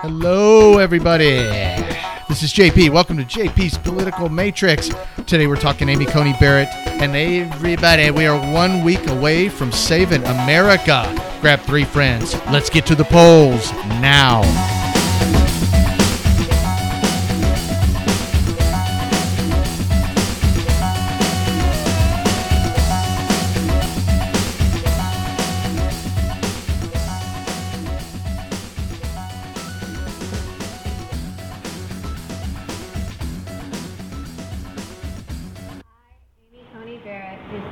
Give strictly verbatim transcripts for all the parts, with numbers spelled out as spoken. Hello, everybody. This is J P. Welcome to J P's Political Matrix. Today we're talking Amy Coney Barrett. And everybody, we are one week away from saving America. Grab three friends. Let's get to the polls now.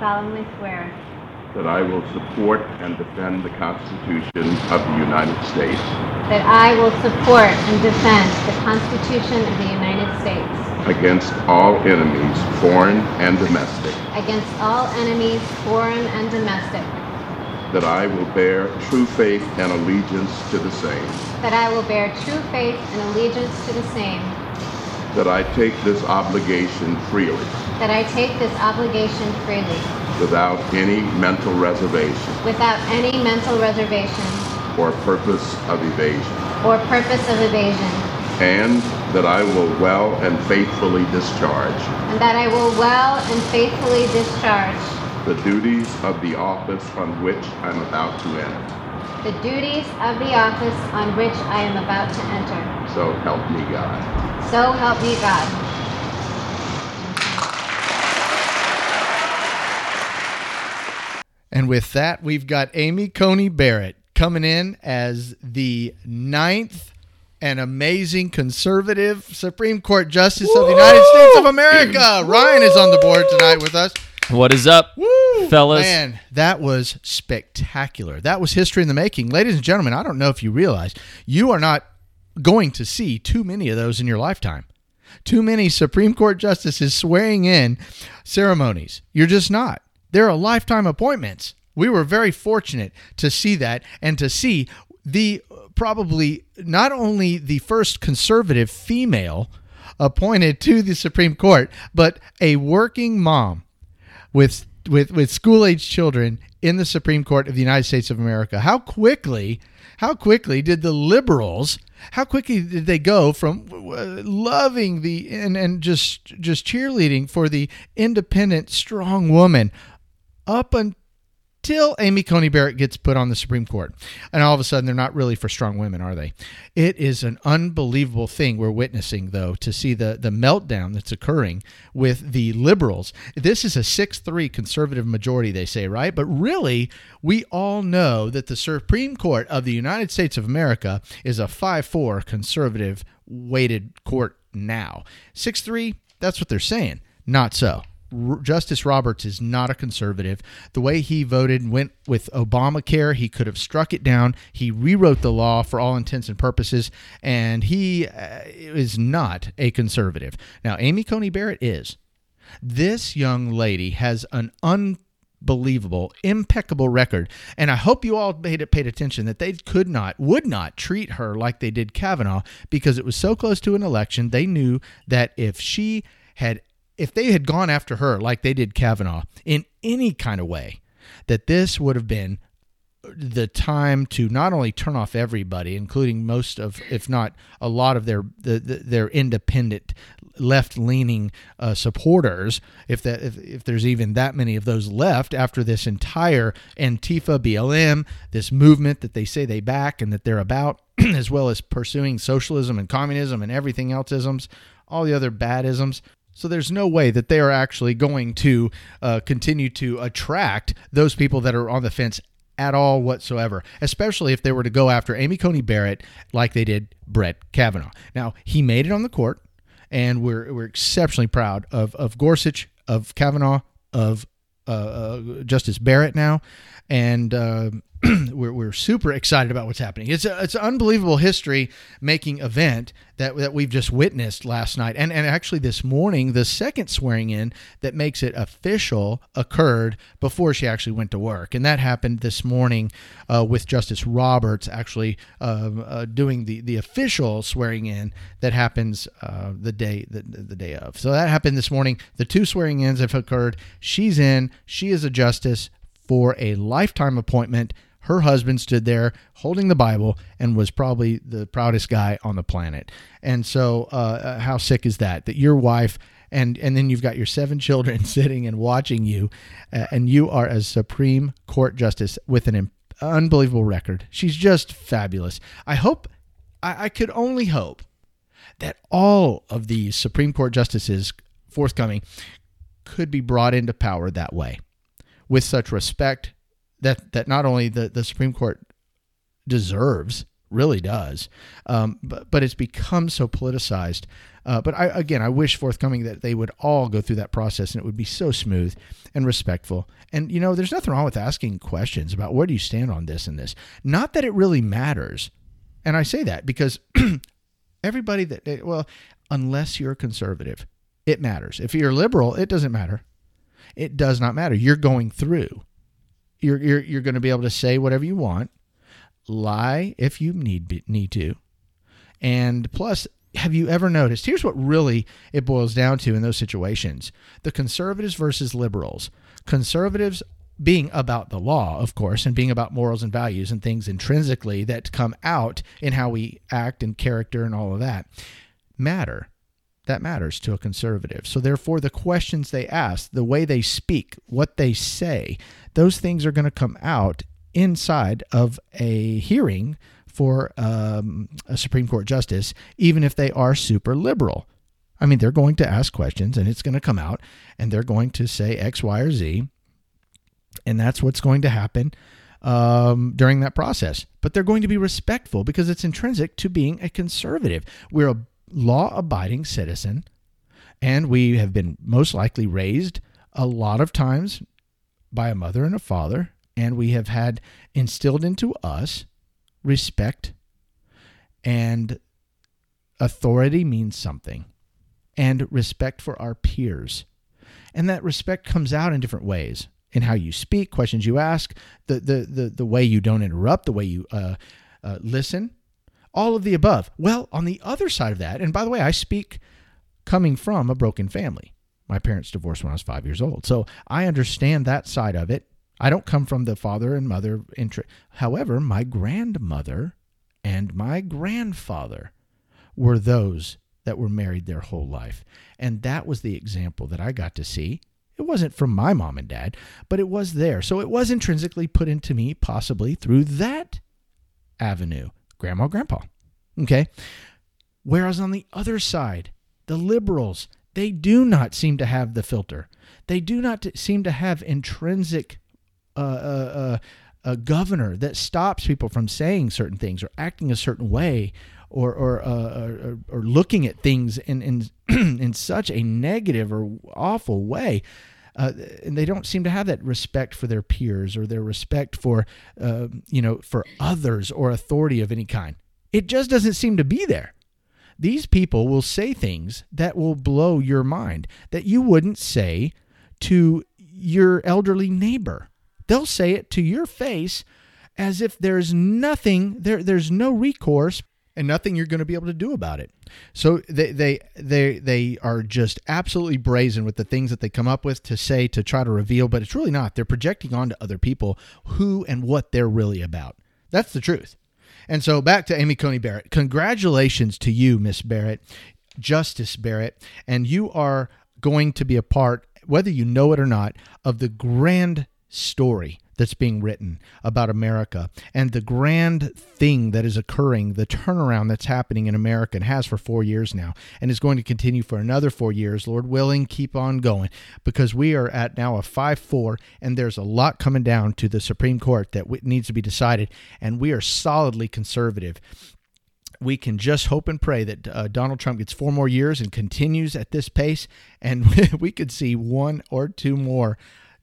Solemnly swear that I will support and defend the Constitution of the United States. That I will support and defend the Constitution of the United States. Against all enemies, foreign and domestic. Against all enemies, foreign and domestic. That I will bear true faith and allegiance to the same. That I will bear true faith and allegiance to the same. That I take this obligation freely. That I take this obligation freely. Without any mental reservation. Without any mental reservation. Or purpose of evasion. Or purpose of evasion. And that I will well and faithfully discharge. And that I will well and faithfully discharge. The duties of the office on which I am about to enter. The duties of the office on which I am about to enter. So help me God. So help me God. And with that, we've got Amy Coney Barrett coming in as the ninth and amazing conservative Supreme Court Justice Woo! Of the United States of America. Ryan is on the board tonight with us. What is up, Woo, fellas? Man, that was spectacular. That was history in the making. Ladies and gentlemen, I don't know if you realize, you are not going to see too many of those in your lifetime. Too many Supreme Court justices swearing in ceremonies. You're just not. They're a lifetime appointments. We were very fortunate to see that and to see the probably not only the first conservative female appointed to the Supreme Court, but a working mom. With with with school-age children in the Supreme Court of the United States of America. How quickly, how quickly did the liberals, how quickly did they go from loving the and, and just just cheerleading for the independent, strong woman up until Amy Coney Barrett gets put on the Supreme Court. And all of a sudden, they're not really for strong women, are they? It is an unbelievable thing we're witnessing, though, to see the, the meltdown that's occurring with the liberals. This is a six three conservative majority, they say, right? But really, we all know that the Supreme Court of the United States of America is a five four conservative weighted court now. six three, that's what they're saying. Not so. Justice Roberts is not a conservative. The way he voted went with Obamacare. He could have struck it down. He rewrote the law for all intents and purposes, and he uh, is not a conservative. Now, Amy Coney Barrett is. This young lady has an unbelievable, impeccable record, and I hope you all paid, paid attention that they could not, would not treat her like they did Kavanaugh because it was so close to an election. They knew that if she had If they had gone after her like they did Kavanaugh in any kind of way, that this would have been the time to not only turn off everybody, including most of, if not a lot of their the, the, their independent left-leaning uh, supporters, if that if, if there's even that many of those left after this entire Antifa, B L M, this movement that they say they back and that they're about, as well as pursuing socialism and communism and everything else isms, all the other bad isms. So there's no way that they are actually going to uh, continue to attract those people that are on the fence at all whatsoever, especially if they were to go after Amy Coney Barrett like they did Brett Kavanaugh. Now, he made it on the court, and we're we're exceptionally proud of, of Gorsuch, of Kavanaugh, of uh, uh, Justice Barrett now, and uh, we're we're super excited about what's happening. It's a, it's an unbelievable history-making event that that we've just witnessed last night, and and actually this morning, the second swearing-in that makes it official occurred before she actually went to work, and that happened this morning uh, with Justice Roberts actually uh, uh, doing the, the official swearing-in that happens uh, the day the, the day of. So that happened this morning. The two swearing-ins have occurred. She's in. She is a justice for a lifetime appointment. her husband stood there holding the Bible and was probably the proudest guy on the planet. And so uh, how sick is that, that your wife and and then you've got your seven children sitting and watching you, uh, and you are a Supreme Court justice with an unbelievable record. She's just fabulous. I hope, I, I could only hope that all of these Supreme Court justices forthcoming could be brought into power that way, with such respect that, that not only the, the Supreme Court deserves, really does, um, but, but it's become so politicized. Uh, but I, again, I wish forthcoming that they would all go through that process, and it would be so smooth and respectful. And, you know, there's nothing wrong with asking questions about where do you stand on this and this. Not that it really matters. And I say that because everybody that, well, unless you're a conservative, it matters. If you're liberal, it doesn't matter. It does not matter. You're going through. You're you're you're going to be able to say whatever you want, lie if you need need to, and plus, have you ever noticed? Here's what really it boils down to in those situations: the conservatives versus liberals. Conservatives being about the law, of course, and being about morals and values and things intrinsically that come out in how we act and character and all of that matter. That matters to a conservative. So therefore, the questions they ask, the way they speak, what they say, those things are going to come out inside of a hearing for um, a Supreme Court justice, even if they are super liberal. I mean, they're going to ask questions, and it's going to come out, and they're going to say X, Y, or Z, and that's what's going to happen Um, during that process. But they're going to be respectful because it's intrinsic to being a conservative. We're a law-abiding citizen, and we have been most likely raised a lot of times by a mother and a father, and we have had instilled into us respect, and authority means something, and respect for our peers. And that respect comes out in different ways. In how you speak, questions you ask, the the the, the way you don't interrupt, the way you uh, uh, listen, all of the above. Well, on the other side of that, and by the way, I speak coming from a broken family. My parents divorced when I was five years old, so I understand that side of it. I don't come from the father and mother interest. However, my grandmother and my grandfather were those that were married their whole life, and that was the example that I got to see. It wasn't from my mom and dad, but it was there. So it was intrinsically put into me, possibly through that avenue, grandma, grandpa. Okay. Whereas on the other side, the liberals, they do not seem to have the filter. They do not seem to have intrinsic uh, uh, uh, a governor that stops people from saying certain things or acting a certain way, or or, uh, or, or looking at things in in, in such a negative or awful way. Uh, and they don't seem to have that respect for their peers or their respect for, uh, you know, for others or authority of any kind. It just doesn't seem to be there. These people will say things that will blow your mind that you wouldn't say to your elderly neighbor. They'll say it to your face as if there's nothing, there, there's no recourse and nothing you're going to be able to do about it. So they they they they are just absolutely brazen with the things that they come up with to say, to try to reveal, but it's really not. They're projecting onto other people who and what they're really about. That's the truth. And so back to Amy Coney Barrett. Congratulations to you, Miss Barrett, Justice Barrett, and you are going to be a part, whether you know it or not, of the grand story that's being written about America and the grand thing that is occurring, the turnaround that's happening in America and has for four years now and is going to continue for another four years, Lord willing, keep on going, because we are at now a five four, and there's a lot coming down to the Supreme Court that needs to be decided, and we are solidly conservative. We can just hope and pray that uh, Donald Trump gets four more years and continues at this pace, and we could see one or two more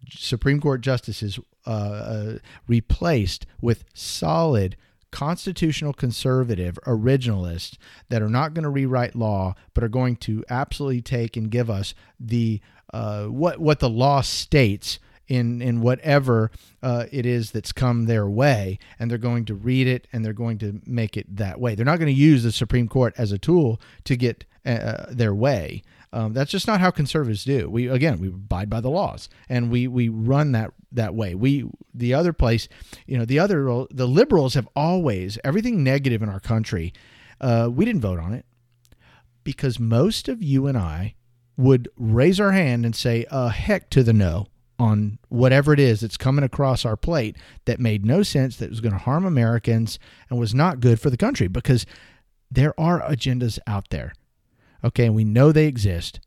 Supreme Court justices Uh, replaced with solid constitutional conservative originalists that are not going to rewrite law, but are going to absolutely take and give us the uh, what what the law states in in whatever uh, it is that's come their way, and they're going to read it and they're going to make it that way. They're not going to use the Supreme Court as a tool to get uh, their way. Um, that's just not how conservatives do. We again, we abide by the laws, and we we run that that way. We the other place, you know, the other the liberals have always everything negative in our country. Uh, we didn't vote on it because most of you and I would raise our hand and say, uh, heck to the no on whatever it is that's coming across our plate that made no sense, that was going to harm Americans and was not good for the country, because there are agendas out there. Okay, and we know they exist,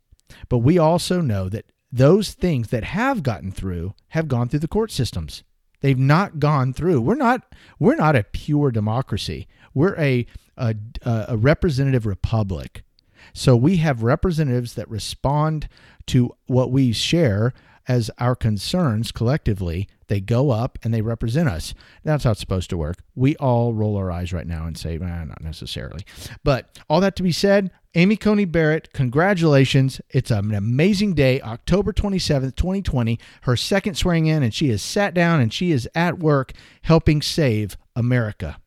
but we also know that those things that have gotten through have gone through the court systems. They've not gone through. We're not we're not a pure democracy. We're a a, a representative republic. So we have representatives that respond to what we share as our concerns collectively. They go up and they represent us. That's how it's supposed to work. We all roll our eyes right now and say, nah, not necessarily. But all that to be said, Amy Coney Barrett, congratulations. It's an amazing day, October twenty-seventh, twenty twenty, her second swearing in, and she has sat down and she is at work helping save America.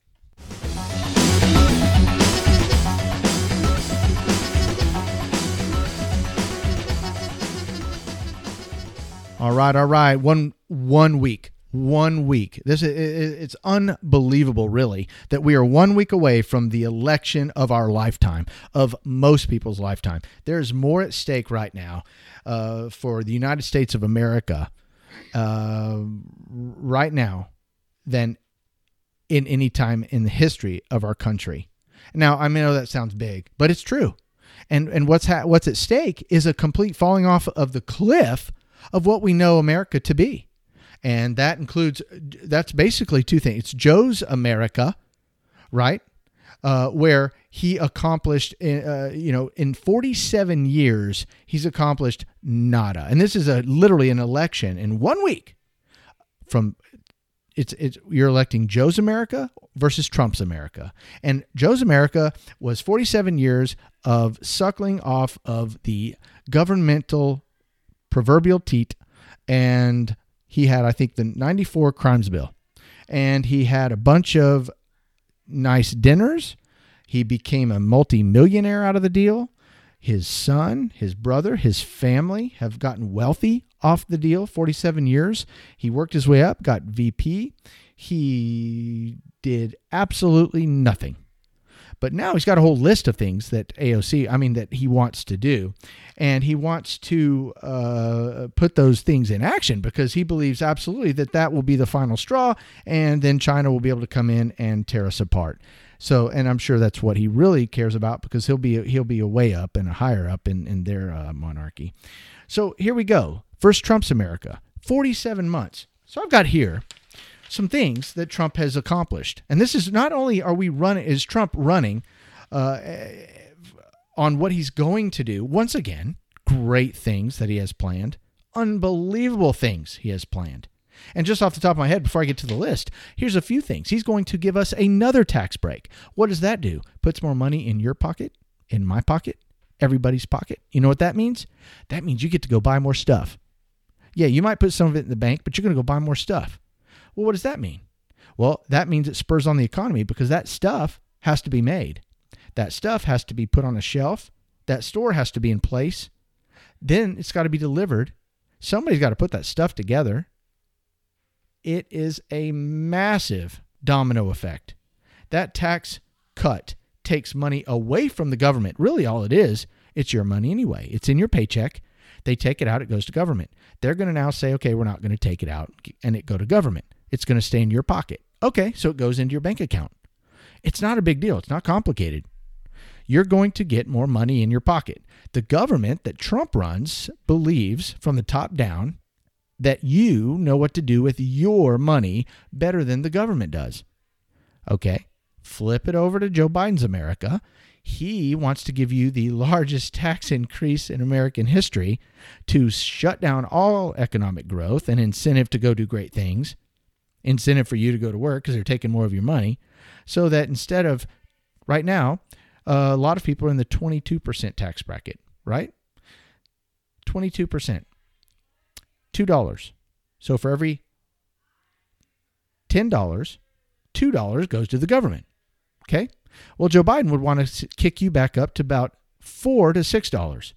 All right, all right. One one week, one week. This is, it's unbelievable, really, that we are one week away from the election of our lifetime, of most people's lifetime. There's more at stake right now uh, for the United States of America uh, right now than in any time in the history of our country. Now, I know that sounds big, but it's true. And and what's ha- what's at stake is a complete falling off of the cliff of what we know America to be. And that includes, that's basically two things. It's Joe's America, right? Uh, where he accomplished, uh, you know, in forty-seven years, he's accomplished nada. And this is a literally an election in one week from it's, it's, you're electing Joe's America versus Trump's America. And Joe's America was forty-seven years of suckling off of the governmental proverbial teat, and he had, I think, the ninety-four crimes bill, and he had a bunch of nice dinners. He became a multi-millionaire out of the deal. His son, his brother, his family have gotten wealthy off the deal. forty-seven years. He worked his way up, got V P. He did absolutely nothing. But now he's got a whole list of things that A O C, I mean, that he wants to do. And he wants to uh, put those things in action because he believes absolutely that that will be the final straw. And then China will be able to come in and tear us apart. So, and I'm sure that's what he really cares about, because he'll be, he'll be a way up and a higher up in, in their uh, monarchy. So here we go. First, Trump's America, forty-seven months. So I've got here some things that Trump has accomplished. And this is not only are we running, is Trump running uh, on what he's going to do. Once again, great things that he has planned, unbelievable things he has planned. And just off the top of my head, before I get to the list, here's a few things. He's going to give us another tax break. What does that do? Puts more money in your pocket, in my pocket, everybody's pocket. You know what that means? That means you get to go buy more stuff. Yeah, you might put some of it in the bank, but you're going to go buy more stuff. Well, what does that mean? Well, that means it spurs on the economy, because that stuff has to be made. That stuff has to be put on a shelf. That store has to be in place. Then it's got to be delivered. Somebody's got to put that stuff together. It is a massive domino effect. That tax cut takes money away from the government. Really, all it is, it's your money anyway. It's in your paycheck. They take it out. It goes to government. They're going to now say, okay, we're not going to take it out and it go to government. It's going to stay in your pocket. Okay, so it goes into your bank account. It's not a big deal. It's not complicated. You're going to get more money in your pocket. The government that Trump runs believes from the top down that you know what to do with your money better than the government does. Okay, flip it over to Joe Biden's America. He wants to give you the largest tax increase in American history to shut down all economic growth and incentive to go do great things. Incentive for you to go to work because they're taking more of your money, so that instead of right now, uh, a lot of people are in the twenty-two percent tax bracket, right? twenty-two percent, two dollars. So for every ten dollars, two dollars goes to the government. Okay. Well, Joe Biden would want to kick you back up to about four to six dollars.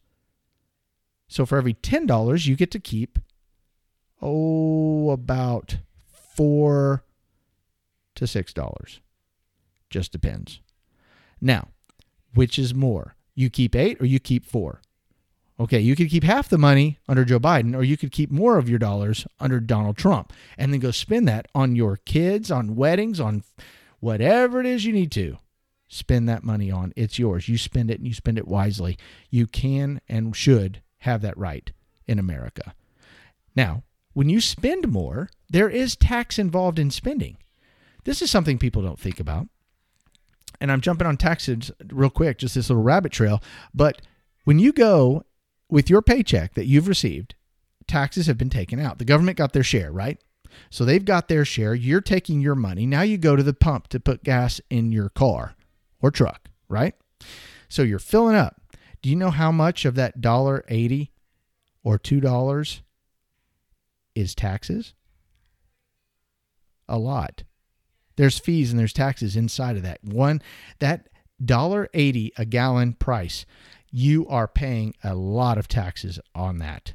So for every ten dollars, you get to keep, oh, about four to six dollars. Just depends. Now, which is more? You keep eight or you keep four? Okay, you could keep half the money under Joe Biden, or you could keep more of your dollars under Donald Trump and then go spend that on your kids, on weddings, on whatever it is you need to spend that money on. It's yours. You spend it, and you spend it wisely. You can and should have that right in America. Now, when you spend more, there is tax involved in spending. This is something people don't think about. And I'm jumping on taxes real quick, just this little rabbit trail. But when you go with your paycheck that you've received, taxes have been taken out. The government got their share, right? So they've got their share. You're taking your money. Now you go to the pump to put gas in your car or truck, right? So you're filling up. Do you know how much of that one dollar and eighty cents or two dollars is taxes? A lot. There's fees and there's taxes inside of that. One, that one dollar and eighty cents a gallon price, you are paying a lot of taxes on that.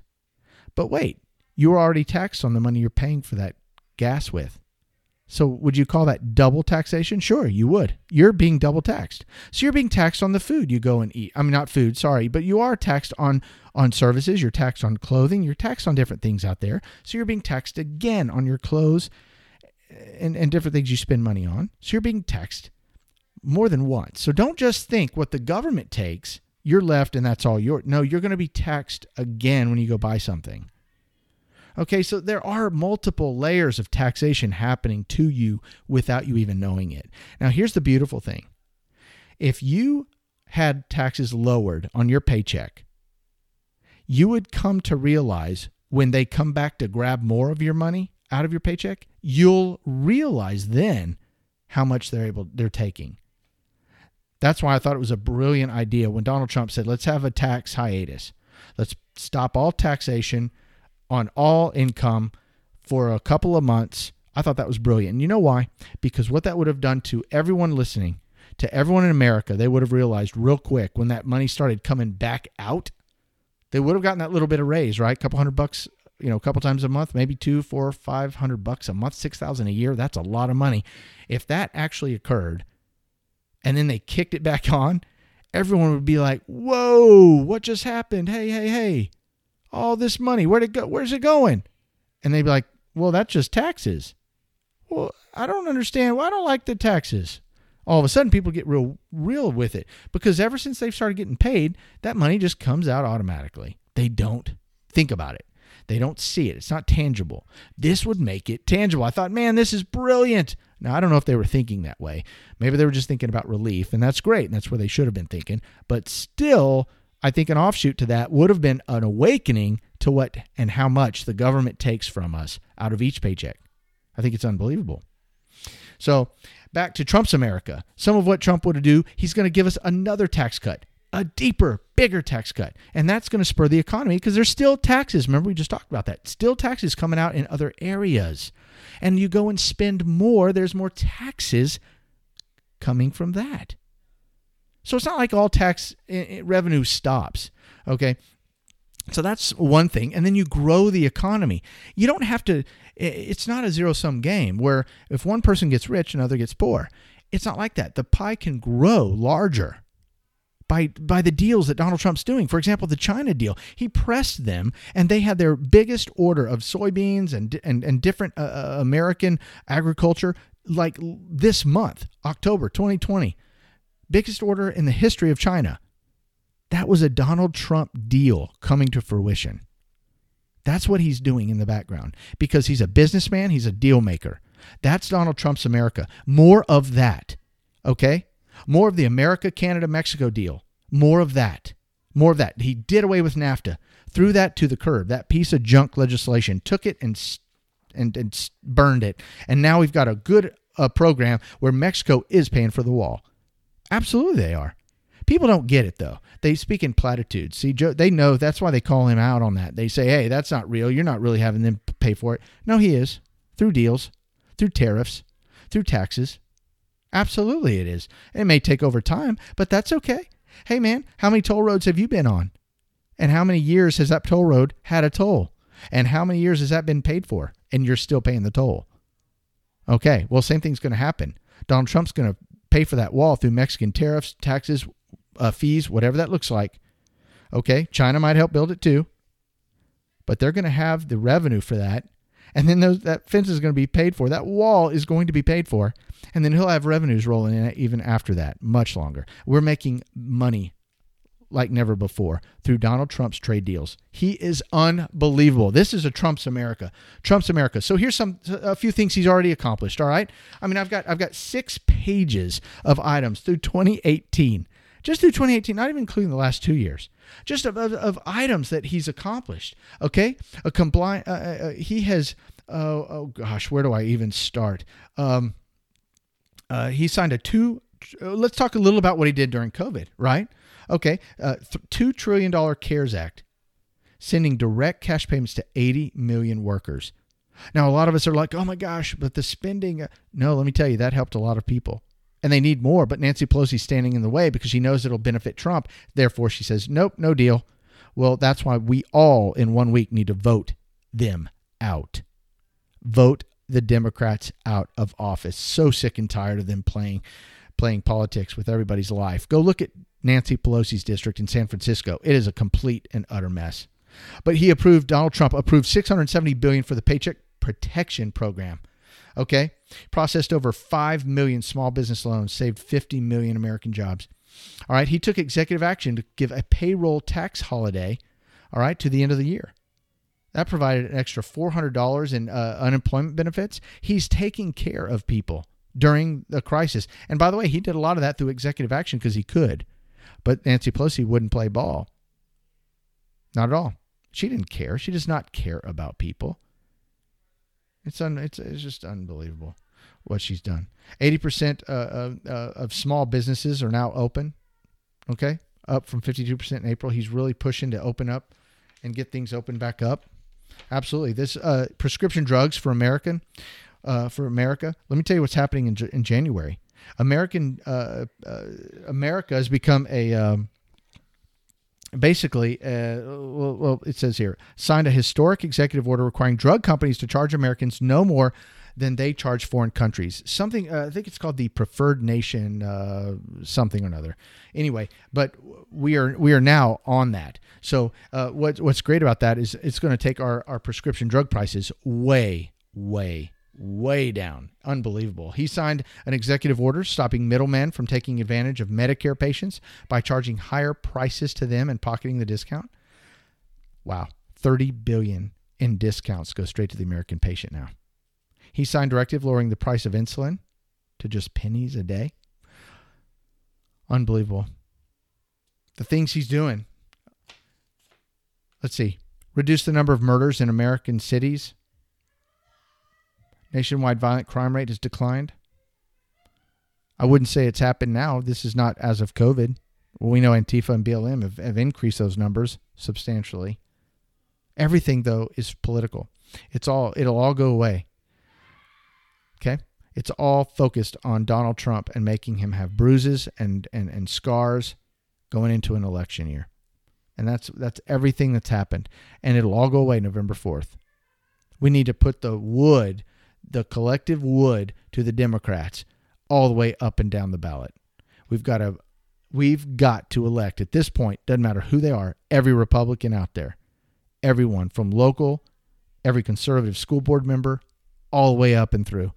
But wait, you were already taxed on the money you're paying for that gas with. So would you call that double taxation? Sure, you would. You're being double taxed. So you're being taxed on the food you go and eat. I mean, not food, sorry, but you are taxed on, on services. You're taxed on clothing. You're taxed on different things out there. So you're being taxed again on your clothes and, and different things you spend money on. So you're being taxed more than once. So don't just think what the government takes, you're left and that's all yours. No, you're going to be taxed again when you go buy something. Okay, so there are multiple layers of taxation happening to you without you even knowing it. Now, here's the beautiful thing. If you had taxes lowered on your paycheck, you would come to realize when they come back to grab more of your money out of your paycheck, you'll realize then how much they're able they're taking. That's why I thought it was a brilliant idea when Donald Trump said, let's have a tax hiatus. Let's stop all taxation on all income for a couple of months. I thought that was brilliant. And you know why? Because what that would have done to everyone listening, to everyone in America, they would have realized real quick when that money started coming back out, they would have gotten that little bit of raise, right? A couple hundred bucks, you know, a couple times a month, maybe two, four, five hundred bucks a month, six thousand a year. That's a lot of money. If that actually occurred and then they kicked it back on, everyone would be like, whoa, what just happened? Hey, hey, hey. All this money, where'd it go? Where's it going? And they'd be like, well, that's just taxes. Well, I don't understand. Well, I don't like the taxes. All of a sudden, people get real, real with it because ever since they've started getting paid, that money just comes out automatically. They don't think about it. They don't see it. It's not tangible. This would make it tangible. I thought, man, this is brilliant. Now, I don't know if they were thinking that way. Maybe they were just thinking about relief, and that's great, and that's where they should have been thinking. But still, I think an offshoot to that would have been an awakening to what and how much the government takes from us out of each paycheck. I think it's unbelievable. So back to Trump's America. Some of what Trump would do, he's going to give us another tax cut, a deeper, bigger tax cut. And that's going to spur the economy because there's still taxes. Remember, we just talked about that. Still taxes coming out in other areas. And you go and spend more, there's more taxes coming from that. So it's not like all tax revenue stops, okay? So that's one thing. And then you grow the economy. You don't have to, it's not a zero-sum game where if one person gets rich, another gets poor. It's not like that. The pie can grow larger by by the deals that Donald Trump's doing. For example, the China deal. He pressed them, and they had their biggest order of soybeans and, and, and different uh, American agriculture like this month, October twenty twenty. Biggest order in the history of China. That was a Donald Trump deal coming to fruition. That's what he's doing in the background because he's a businessman. He's a deal maker. That's Donald Trump's America. More of that. Okay. More of the America, Canada, Mexico deal. More of that. More of that. He did away with NAFTA, threw that to the curb, that piece of junk legislation, took it and, and, and burned it. And now we've got a good uh, program where Mexico is paying for the wall. Absolutely they are. People don't get it, though. They speak in platitudes. See, Joe, they know that's why they call him out on that. They say, hey, that's not real. You're not really having them pay for it. No, he is. Through deals, through tariffs, through taxes. Absolutely it is. It may take over time, but that's okay. Hey, man, how many toll roads have you been on? And how many years has that toll road had a toll? And how many years has that been paid for? And you're still paying the toll. Okay, well, same thing's going to happen. Donald Trump's going to pay for that wall through Mexican tariffs, taxes, uh, fees, whatever that looks like. Okay, China might help build it too. But they're going to have the revenue for that. And then those, that fence is going to be paid for. That wall is going to be paid for. And then he'll have revenues rolling in even after that, much longer. We're making money like never before through Donald Trump's trade deals. He is unbelievable. This is a Trump's America. Trump's America. So here's some a few things he's already accomplished, all right? I mean, I've got I've got six pages of items through twenty eighteen. Just through twenty eighteen, not even including the last two years, just of, of, of items that he's accomplished, okay? A compli- uh, uh, he has, oh, oh gosh, where do I even start? Um, uh, he signed a two, uh, let's talk a little about what he did during COVID, right? Okay, uh, th- two trillion dollars CARES Act, sending direct cash payments to eighty million workers. Now, a lot of us are like, oh my gosh, but the spending, uh, no, let me tell you, that helped a lot of people. And they need more, but Nancy Pelosi's standing in the way because she knows it'll benefit Trump. Therefore, she says, nope, no deal. Well, that's why we all in one week need to vote them out. Vote the Democrats out of office. So sick and tired of them playing playing politics with everybody's life. Go look at Nancy Pelosi's district in San Francisco. It is a complete and utter mess. But he approved, Donald Trump approved six hundred seventy billion dollars for the Paycheck Protection Program. Okay, processed over five million small business loans, saved fifty million American jobs. All right, he took executive action to give a payroll tax holiday, all right, to the end of the year. That provided an extra four hundred dollars in uh, unemployment benefits. He's taking care of people during the crisis. And by the way, he did a lot of that through executive action because he could. But Nancy Pelosi wouldn't play ball. Not at all. She didn't care. She does not care about people. It's un, it's it's just unbelievable what she's done. eighty percent uh, of, uh, of small businesses are now open, okay? Up from fifty-two percent in April. He's really pushing to open up and get things open back up. Absolutely. This uh, prescription drugs for American, uh, for America. Let me tell you what's happening in, in January. American uh, uh, America has become a um, Basically, uh, well, well, it says here, signed a historic executive order requiring drug companies to charge Americans no more than they charge foreign countries. Something, uh, I think it's called the preferred nation uh, something or another. Anyway, but we are we are now on that. So uh, what, what's great about that is it's going to take our, our prescription drug prices way, way Way down. Unbelievable. He signed an executive order stopping middlemen from taking advantage of Medicare patients by charging higher prices to them and pocketing the discount. Wow. thirty billion dollars in discounts go straight to the American patient now. He signed directive lowering the price of insulin to just pennies a day. Unbelievable. The things he's doing. Let's see. Reduce the number of murders in American cities. Nationwide violent crime rate has declined. I wouldn't say it's happened now. This is not as of COVID. Well, we know Antifa and B L M have, have increased those numbers substantially. Everything, though, is political. It's all it'll all go away. Okay? It's all focused on Donald Trump and making him have bruises and and, and scars going into an election year. And that's that's everything that's happened. And it'll all go away November fourth. We need to put the wood... the collective wood to the Democrats all the way up and down the ballot. We've got to, we've got to elect at this point, doesn't matter who they are, every Republican out there, everyone from local, every conservative school board member, all the way up and through,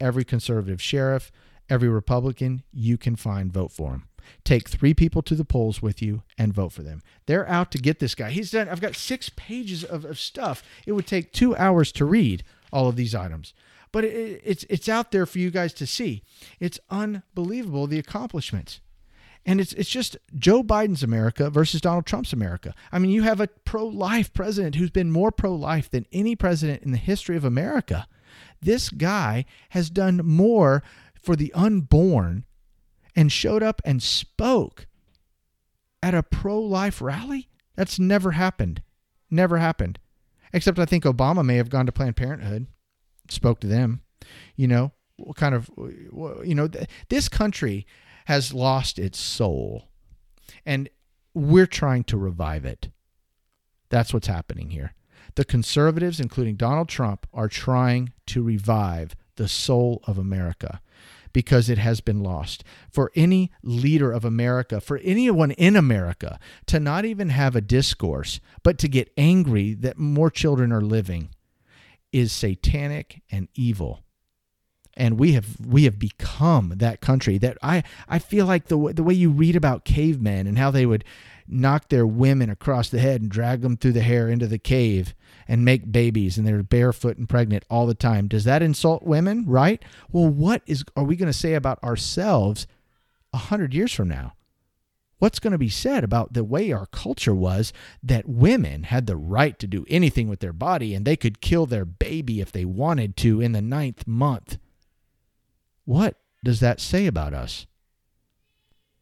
every conservative sheriff, every Republican you can find, vote for them. Take three people to the polls with you and vote for them. They're out to get this guy. He's done, I've got six pages of, of stuff. It would take two hours to read all of these items. But it, it's it's out there for you guys to see. It's unbelievable, the accomplishments. And it's it's just Joe Biden's America versus Donald Trump's America. I mean, you have a pro-life president who's been more pro-life than any president in the history of America. This guy has done more for the unborn and showed up and spoke at a pro-life rally. That's never happened. Never happened. Except I think Obama may have gone to Planned Parenthood. Spoke to them, you know, kind of, you know, this country has lost its soul. And we're trying to revive it. That's what's happening here. The conservatives, including Donald Trump, are trying to revive the soul of America because it has been lost. For any leader of America, for anyone in America to not even have a discourse, but to get angry that more children are living is satanic and evil. And we have we have become that country that I, I feel like the, the way you read about cavemen and how they would knock their women across the head and drag them through the hair into the cave and make babies, and they're barefoot and pregnant all the time. Does that insult women, right? Well, what is are we going to say about ourselves one hundred years from now? What's going to be said about the way our culture was, that women had the right to do anything with their body and they could kill their baby if they wanted to in the ninth month? What does that say about us?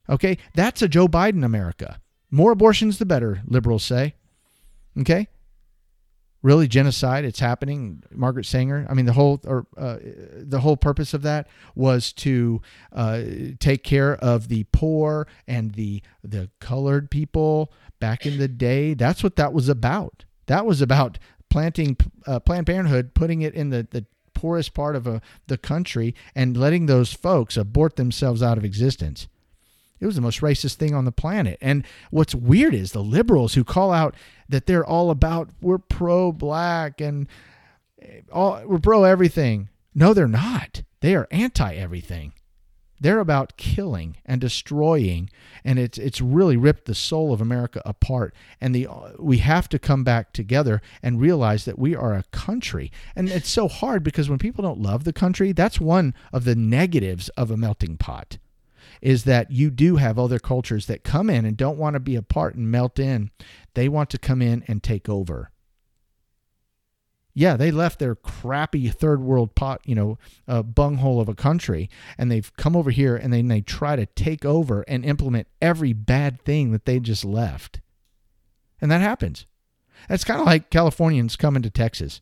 Okay, that's a Joe Biden America. More abortions, the better, liberals say. Okay? Really, genocide, it's happening. Margaret Sanger, I mean, the whole or uh, the whole purpose of that was to uh, take care of the poor and the the colored people back in the day. That's what that was about. That was about planting uh, Planned Parenthood, putting it in the, the poorest part of a, the country and letting those folks abort themselves out of existence. It was the most racist thing on the planet. And what's weird is the liberals who call out that they're all about, we're pro-black and all, we're pro-everything. No, they're not. They are anti-everything. They're about killing and destroying, and it's it's really ripped the soul of America apart. And the we have to come back together and realize that we are a country. And it's so hard because when people don't love the country, that's one of the negatives of a melting pot, is that you do have other cultures that come in and don't want to be a part and melt in. They want to come in and take over. Yeah, they left their crappy third world pot, you know, uh, bunghole of a country, and they've come over here and then they try to take over and implement every bad thing that they just left. And that happens. It's kind of like Californians coming to Texas.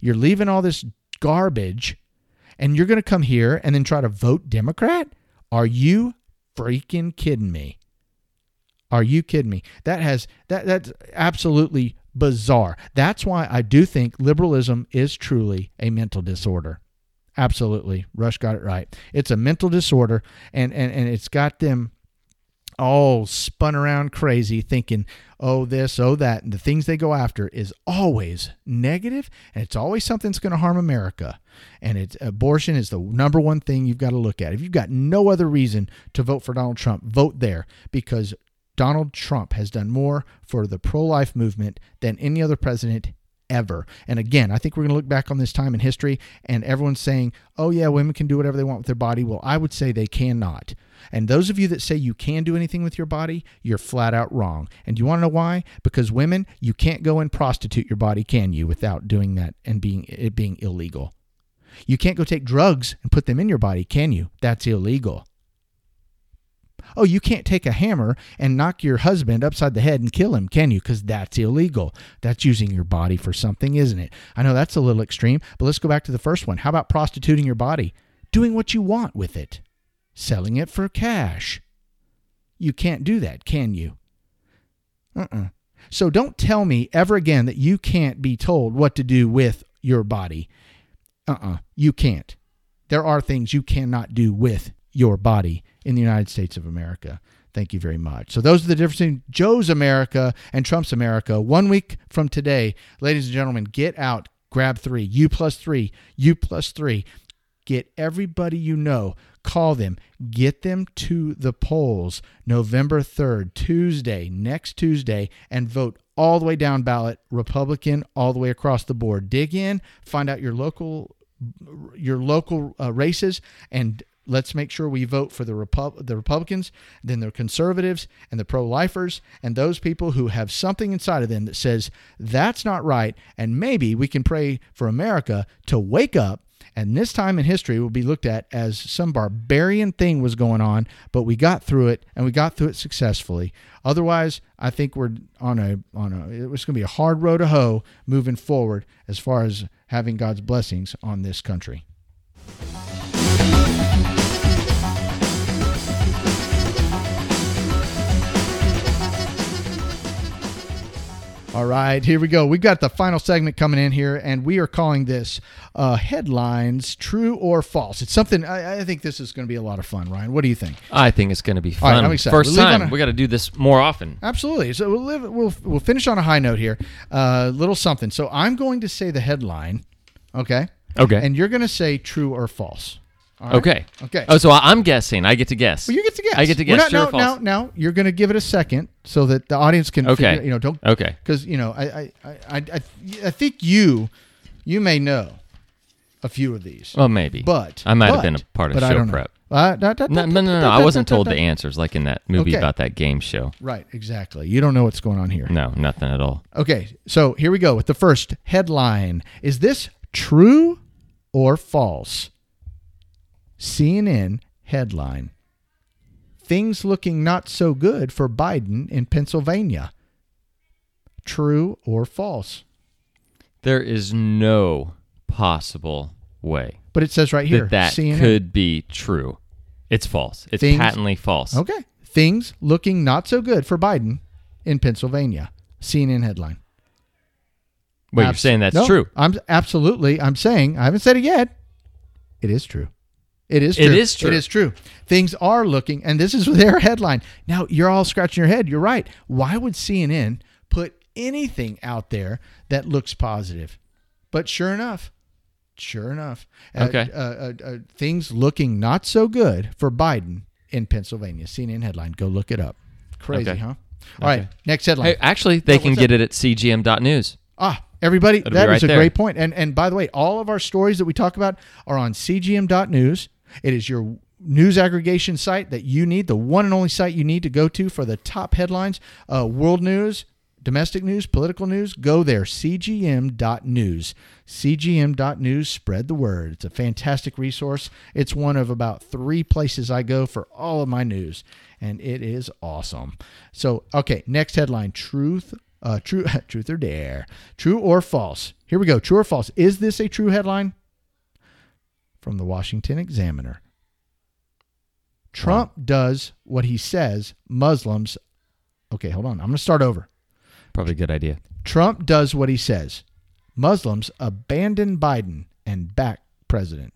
You're leaving all this garbage and you're going to come here and then try to vote Democrat? Are you freaking kidding me? Are you kidding me? That has that that's absolutely bizarre. That's why I do think liberalism is truly a mental disorder. Absolutely. Rush got it right. It's a mental disorder, and and, and it's got them all spun around crazy thinking, oh, this, oh, that. And the things they go after is always negative, and it's always something that's going to harm America. And it's abortion is the number one thing you've got to look at. If you've got no other reason to vote for Donald Trump, vote there, because Donald Trump has done more for the pro-life movement than any other president ever. And again, I think we're going to look back on this time in history and everyone's saying, oh yeah, women can do whatever they want with their body. Well, I would say they cannot. And those of you that say you can do anything with your body, you're flat out wrong. And you want to know why? Because women, you can't go and prostitute your body, can you, without doing that and being it being illegal. You can't go take drugs and put them in your body, can you? That's illegal. Oh, you can't take a hammer and knock your husband upside the head and kill him, can you? Because that's illegal. That's using your body for something, isn't it? I know that's a little extreme, but let's go back to the first one. How about prostituting your body? Doing what you want with it. Selling it for cash. You can't do that, can you? Uh-uh. So don't tell me ever again that you can't be told what to do with your body. Uh-uh. You can't. There are things you cannot do with your body in the United States of America. Thank you very much. So those are the differences between Joe's America and Trump's America. One week from today, ladies and gentlemen, get out, grab three, you plus three, you plus three. Get everybody you know, call them, get them to the polls November third, Tuesday, next Tuesday, and vote all the way down ballot, Republican, all the way across the board. Dig in, find out your local your local uh, races, and let's make sure we vote for the Repu- the Republicans, then the conservatives and the pro-lifers and those people who have something inside of them that says that's not right. And maybe we can pray for America to wake up. And this time in history will be looked at as some barbarian thing was going on, but we got through it, and we got through it successfully. Otherwise, I think we're on a on a it was going to be a hard road to hoe moving forward as far as having God's blessings on this country. All right, here we go. We've got the final segment coming in here, and we are calling this uh, Headlines True or False. It's something, I, I think this is going to be a lot of fun, Ryan. What do you think? I think it's going to be fun. All right, I'm excited. First we'll time, a, we got to do this more often. Absolutely. So we'll, live, we'll, we'll finish on a high note here, a uh, little something. So I'm going to say the headline, okay? Okay. And you're going to say true or false. Right. Okay. Okay. Oh, so I'm guessing. I get to guess. Well, you get to guess. I get to guess. Not, true no, or false. No, no, You're going to give it a second so that the audience can. Okay. Figure, you know, don't. Okay. Because you know, I, I, I, I, I think you, you may know a few of these. Well, maybe. But I might but, have been a part of show prep. Uh, da, da, da, no, no, no, no. Da, da, I wasn't da, da, told da, da. the answers like in that movie okay. about that game show. Right. Exactly. You don't know what's going on here. No, nothing at all. Okay. So here we go with the first headline. Is this true or false? C N N headline, things looking not so good for Biden in Pennsylvania. True or false? There is no possible way. But it says right here. That, that C N N could be true. It's false. It's things, patently false. Okay. Things looking not so good for Biden in Pennsylvania. C N N headline. Wait, Abs- you're saying that's no, true? I'm absolutely. I'm saying, I haven't said it yet. It is true. It is true. It is true. It is true. Things are looking, and this is their headline. Now, you're all scratching your head. You're right. Why would C N N put anything out there that looks positive? But sure enough, sure enough, okay. uh, uh, uh, uh, things looking not so good for Biden in Pennsylvania. C N N headline. Go look it up. Crazy, okay. huh? All okay. right. Next headline. Hey, actually, they oh, can get up? it at C G M dot news. Ah, everybody, It'll that right is a there. great point. And, and by the way, all of our stories that we talk about are on C G M dot news. It is your news aggregation site that you need, the one and only site you need to go to for the top headlines, uh, world news, domestic news, political news. Go there, C G M dot news. C G M dot news, spread the word. It's a fantastic resource. It's one of about three places I go for all of my news, and it is awesome. So, okay, next headline, truth, uh, true, truth or dare, true or false. Here we go, true or false. Is this a true headline? From the Washington Examiner. Trump wow. does what he says Muslims... Okay, hold on. I'm going to start over. Probably a good idea. Trump does what he says. Muslims abandon Biden and back president.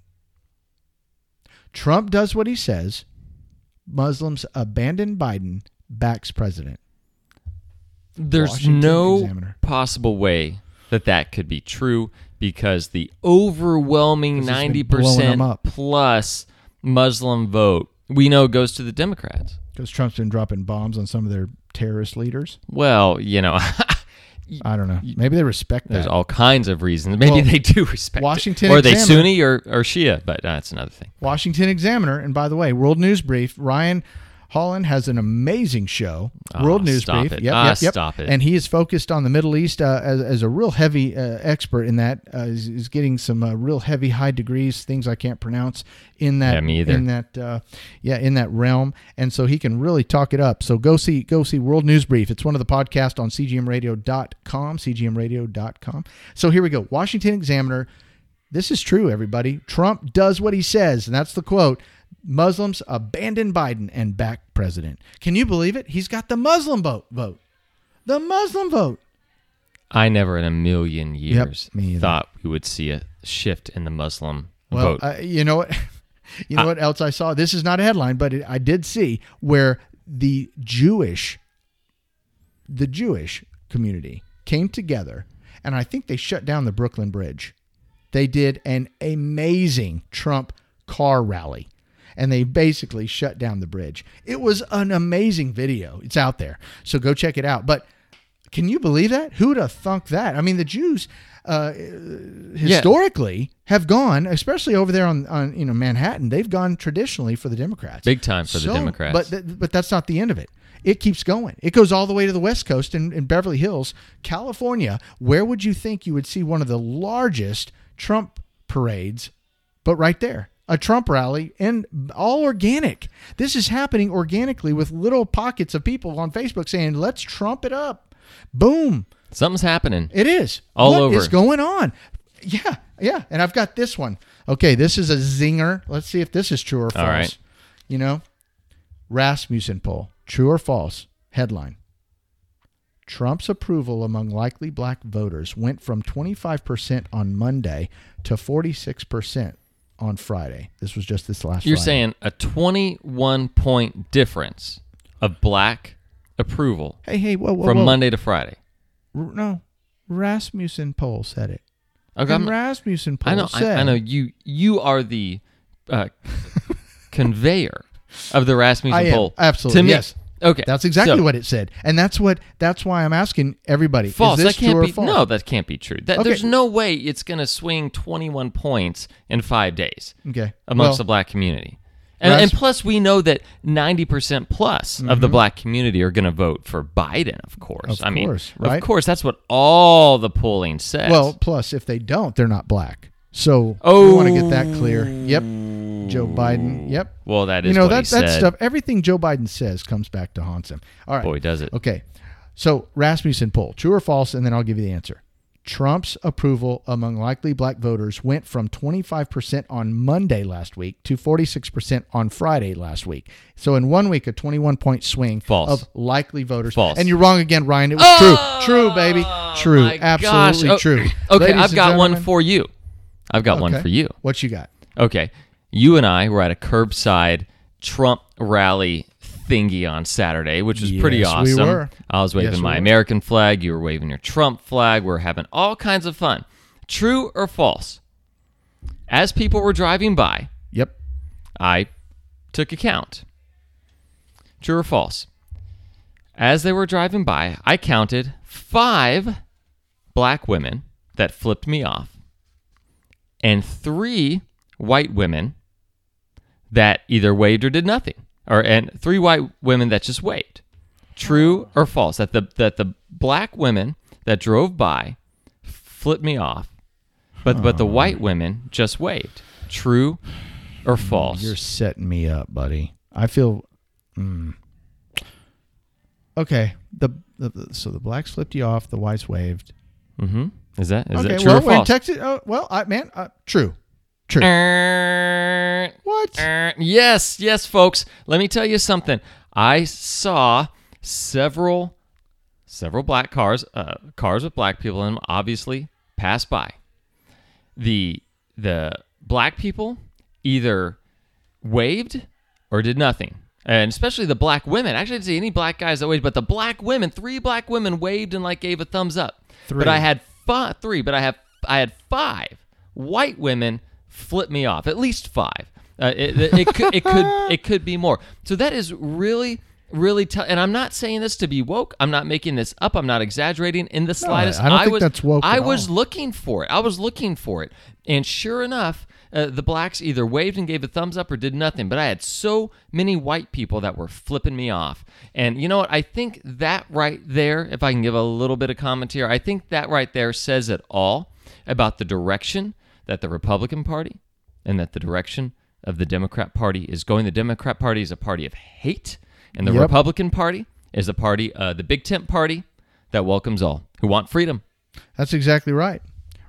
Trump does what he says. Muslims abandon Biden, backs president. There's Washington no Examiner. possible way that that could be true, because the overwhelming ninety percent plus Muslim vote, we know, goes to the Democrats. Because Trump's been dropping bombs on some of their terrorist leaders? Well, you know. I don't know. Maybe they respect that. There's all kinds of reasons. Maybe well, they do respect Washington it. Or are they Sunni or, or Shia? But uh, that's another thing. Washington Examiner. And by the way, World News Brief, Ryan Holland has an amazing show, oh, World News stop Brief. It. Yep, oh, yep, yep. Stop it. And he is focused on the Middle East uh, as, as a real heavy uh, expert in that. Uh, he's, he's getting some uh, real heavy high degrees, things I can't pronounce in that. Yeah, me either. In that, uh, yeah, in that realm, and so he can really talk it up. So go see, go see World News Brief. It's one of the podcasts on C G M radio dot com, C G M radio dot com. So here we go, Washington Examiner. This is true, everybody. Trump does what he says, and that's the quote. Muslims abandon Biden and back president. Can you believe it? He's got the Muslim vote. vote. The Muslim vote. I never in a million years yep, thought we would see a shift in the Muslim well, vote. Uh, you know what? You know I, what else I saw? This is not a headline, but it, I did see where the Jewish, the Jewish community came together, and I think they shut down the Brooklyn Bridge. They did an amazing Trump car rally. And they basically shut down the bridge. It was an amazing video. It's out there. So go check it out. But can you believe that? Who would have thunk that? I mean, the Jews uh, historically yeah. have gone, especially over there on, on you know Manhattan, they've gone traditionally for the Democrats. Big time for so, the Democrats. But th- but that's not the end of it. It keeps going. It goes all the way to the West Coast and in, in Beverly Hills, California. Where would you think you would see one of the largest Trump parades? But right there. A Trump rally, and all organic. This is happening organically with little pockets of people on Facebook saying, let's Trump it up. Boom. Something's happening. It is. All over. What is going on? Yeah, yeah. And I've got this one. Okay, this is a zinger. Let's see if this is true or false. All right. You know, Rasmussen poll, true or false, headline. Trump's approval among likely black voters went from twenty-five percent on Monday to forty-six percent on Friday. This was just this last You're Friday. Saying a twenty-one point difference of black approval hey, hey, whoa, whoa, from whoa. Monday to Friday. R- no, Rasmussen poll said it. Okay, and Rasmussen poll I know, said... I, I know, you you are the uh, conveyor of the Rasmussen I am, poll. Absolutely, to me, yes. Okay, that's exactly so, what it said, and that's what that's why I'm asking everybody. False. Is this that can't true be, or false? No, that can't be true. That, okay. There's no way it's going to swing twenty-one points in five days. Okay, amongst well, the black community, and, Ras- and plus we know that ninety percent plus mm-hmm. of the black community are going to vote for Biden. Of course, of I mean, course, right? Of course, that's what all the polling says. Well, plus if they don't, they're not black. So oh. we want to get that clear. Yep. Joe Biden. Yep. Well, that is you know, what that, he said. That stuff, everything Joe Biden says comes back to haunt him. All right. Boy, does it. Okay. So Rasmussen poll, true or false, and then I'll give you the answer. Trump's approval among likely black voters went from twenty-five percent on Monday last week to forty-six percent on Friday last week. So in one week, a twenty-one point swing false. Of likely voters. False. And you're wrong again, Ryan. It was oh, true. True, baby. True. Absolutely oh, true. Okay, Ladies I've got one for you. I've got okay. one for you. What you got? Okay. You and I were at a curbside Trump rally thingy on Saturday, which was yes, pretty awesome. We were. I was waving yes, my we American flag. You were waving your Trump flag. We were having all kinds of fun. True or false? As people were driving by, yep, I took a count. True or false? As they were driving by, I counted five black women that flipped me off and three white women that either waved or did nothing, or and three white women that just waved. True or false? That the that the black women that drove by flipped me off, but huh. but the white women just waved. True or false? You're setting me up, buddy. I feel. Mm. Okay. The, the, the so the blacks flipped you off. The whites waved. Mm-hmm. Is that is okay, that true well, or false? Wait, Texas, oh, well, I, man, uh, true. True. Uh, what? Uh, yes, yes, folks. Let me tell you something. I saw several, several black cars, uh, cars with black people in them, obviously, pass by. The the black people either waved or did nothing, and especially the black women. Actually, I didn't see any black guys that waved, but the black women, three black women waved and like gave a thumbs up. Three. But I had five, three. But I have I had five white women. Flip me off. At least five. Uh, it, it, it could. It could. It could be more. So that is really, really tough. And I'm not saying this to be woke. I'm not making this up. I'm not exaggerating in the slightest. No, I don't I think was, that's woke. I at was all. looking for it. I was looking for it. And sure enough, uh, the blacks either waved and gave a thumbs up or did nothing. But I had so many white people that were flipping me off. And you know what? I think that right there, if I can give a little bit of comment here, I think that right there says it all about the direction that the Republican Party and that the direction of the Democrat Party is going. The Democrat Party is a party of hate, and the yep. Republican Party is a party, uh, the big tent party that welcomes all who want freedom. That's exactly right.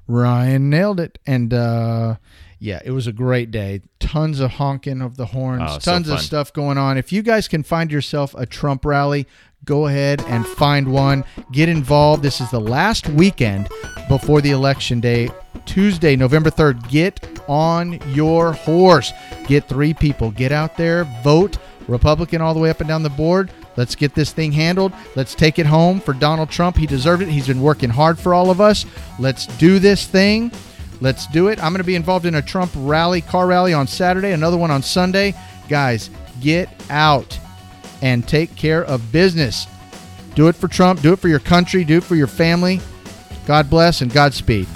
Ryan nailed it. And uh, yeah, it was a great day. Tons of honking of the horns, oh, tons so of stuff going on. If you guys can find yourself a Trump rally, go ahead and find one. Get involved. This is the last weekend before the election day, Tuesday, November third. Get on your horse. Get three people. Get out there. Vote Republican all the way up and down the board. Let's get this thing handled. Let's take it home for Donald Trump. He deserved it. He's been working hard for all of us. Let's do this thing. Let's do it. I'm going to be involved in a Trump rally, car rally on Saturday, another one on Sunday. Guys, get out and take care of business. Do it for Trump. Do it for your country. Do it for your family. God bless and Godspeed.